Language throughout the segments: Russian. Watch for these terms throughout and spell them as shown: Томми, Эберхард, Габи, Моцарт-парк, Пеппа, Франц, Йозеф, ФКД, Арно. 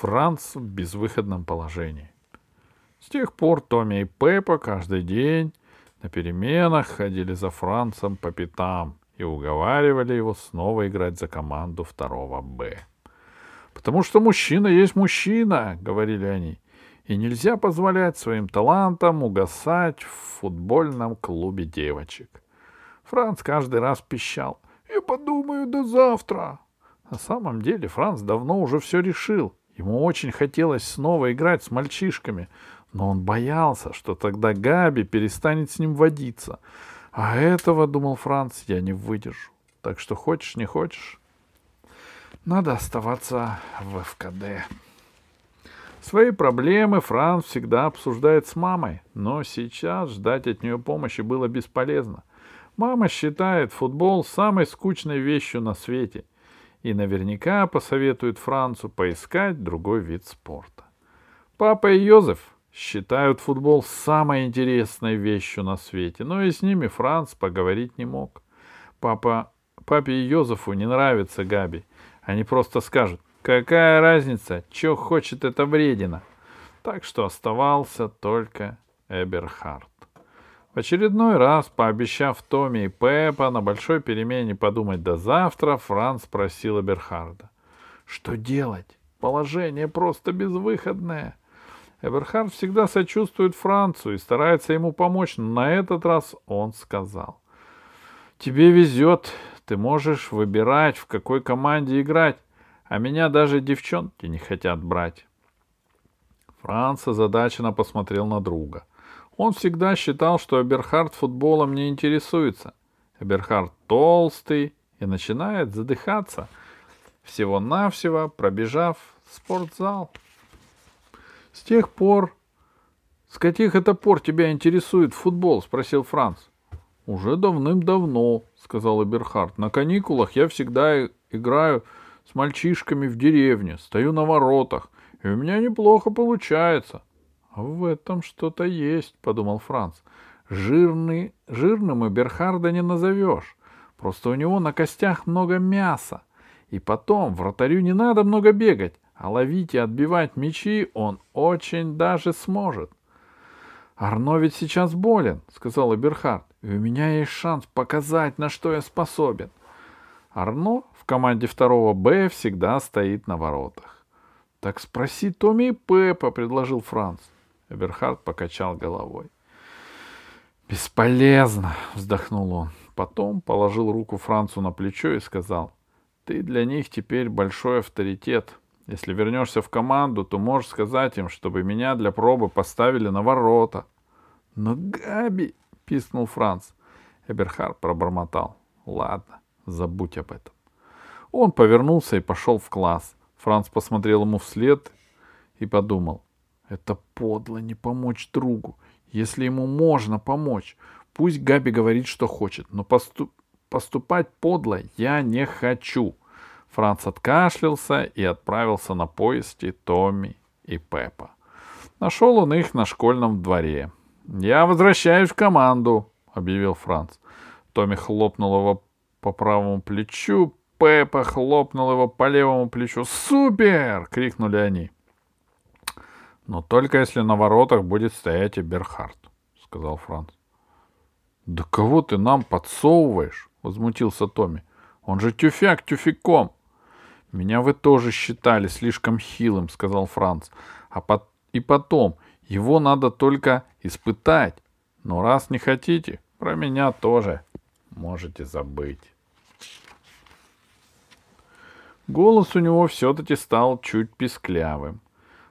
Франц в безвыходном положении. С тех пор Томми и Пеппа каждый день на переменах ходили за Францем по пятам и уговаривали его снова играть за команду 2-Б. «Потому что мужчина есть мужчина», — говорили они, «и нельзя позволять своим талантам угасать в футбольном клубе девочек». Франц каждый раз пищал: «Я подумаю до завтра». На самом деле Франц давно уже все решил. Ему очень хотелось снова играть с мальчишками, но он боялся, что тогда Габи перестанет с ним водиться. А этого, думал Франц, я не выдержу. Так что хочешь, не хочешь, надо оставаться в ФКД. Свои проблемы Франц всегда обсуждает с мамой, но сейчас ждать от нее помощи было бесполезно. Мама считает футбол самой скучной вещью на свете и наверняка посоветует Францу поискать другой вид спорта. Папа и Йозеф считают футбол самой интересной вещью на свете, но и с ними Франц поговорить не мог. Папе и Йозефу не нравится Габи. Они просто скажут: «Какая разница, чё хочет эта вредина?» Так что оставался только Эберхард. В очередной раз, пообещав Томми и Пеппа на большой перемене подумать до завтра, Франц спросил Эберхарда: «Что делать? Положение просто безвыходное». Эберхард всегда сочувствует Францу и старается ему помочь, но на этот раз он сказал: «Тебе везет, ты можешь выбирать, в какой команде играть, а меня даже девчонки не хотят брать». Франц озадаченно посмотрел на друга. Он всегда считал, что Эберхард футболом не интересуется. Эберхард толстый и начинает задыхаться, всего-навсего пробежав спортзал. — С тех пор... — С каких это пор тебя интересует футбол? — спросил Франц. — Уже давным-давно, — сказал Эберхард. — На каникулах я всегда играю с мальчишками в деревне, стою на воротах, и у меня неплохо получается. — А в этом что-то есть, — подумал Франц. — Жирным Эберхарда не назовешь. Просто у него на костях много мяса. И потом вратарю не надо много бегать. А ловить и отбивать мячи он очень даже сможет. «Арно ведь сейчас болен», — сказал Эберхард, — «и у меня есть шанс показать, на что я способен». Арно в команде 2-Б всегда стоит на воротах. «Так спроси Томми и Пеппа», — предложил Франц. Эберхард покачал головой. «Бесполезно», — вздохнул он. Потом положил руку Францу на плечо и сказал: «Ты для них теперь большой авторитет. Если вернешься в команду, то можешь сказать им, чтобы меня для пробы поставили на ворота». «Но Габи!» — пискнул Франц. Эберхард пробормотал: «Ладно, забудь об этом». Он повернулся и пошел в класс. Франц посмотрел ему вслед и подумал: «Это подло не помочь другу. Если ему можно помочь, пусть Габи говорит, что хочет, но поступать подло я не хочу». Франц откашлялся и отправился на поиски Томми и Пеппа. Нашел он их на школьном дворе. «Я возвращаюсь в команду», — объявил Франц. Томми хлопнул его по правому плечу, Пеппа хлопнул его по левому плечу. «Супер!» — крикнули они. «Но только если на воротах будет стоять Эберхард», — сказал Франц. «Да кого ты нам подсовываешь?» — возмутился Томми. «Он же тюфяк тюфяком!» «Меня вы тоже считали слишком хилым», — сказал Франц. «И потом, его надо только испытать. Но раз не хотите, про меня тоже можете забыть». Голос у него все-таки стал чуть писклявым.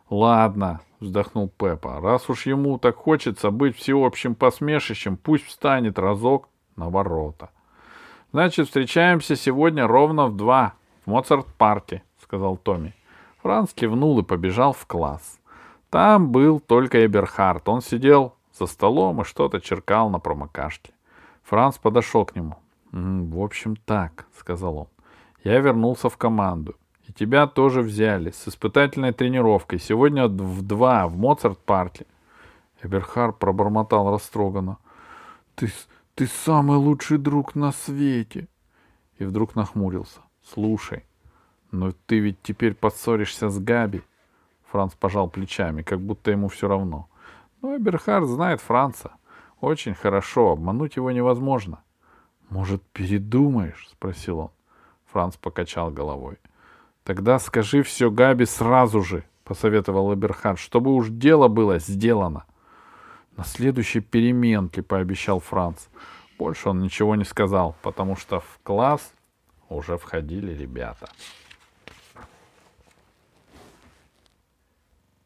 «Ладно», — вздохнул Пеппа, — «раз уж ему так хочется быть всеобщим посмешищем, пусть встанет разок на ворота». «Значит, встречаемся сегодня ровно в 2 в Моцарт-парке», — сказал Томми. Франц кивнул и побежал в класс. Там был только Эберхард. Он сидел за столом и что-то черкал на промокашке. Франц подошел к нему. «В общем, так», — сказал он. «Я вернулся в команду. И тебя тоже взяли с испытательной тренировкой. Сегодня в 2 в Моцарт-парке». Эберхард пробормотал растроганно: «Ты самый лучший друг на свете!» И вдруг нахмурился. «Слушай, но ты ведь теперь поссоришься с Габи. Франц пожал плечами, как будто ему все равно. Но Эберхард знает Франца. Очень хорошо, обмануть его невозможно. «Может, передумаешь?» — спросил он. Франц покачал головой. «Тогда скажи все Габи сразу же», — посоветовал Эберхард, — «чтобы уж дело было сделано». «На следующей переменке», — пообещал Франц. Больше он ничего не сказал, потому что в класс уже входили ребята.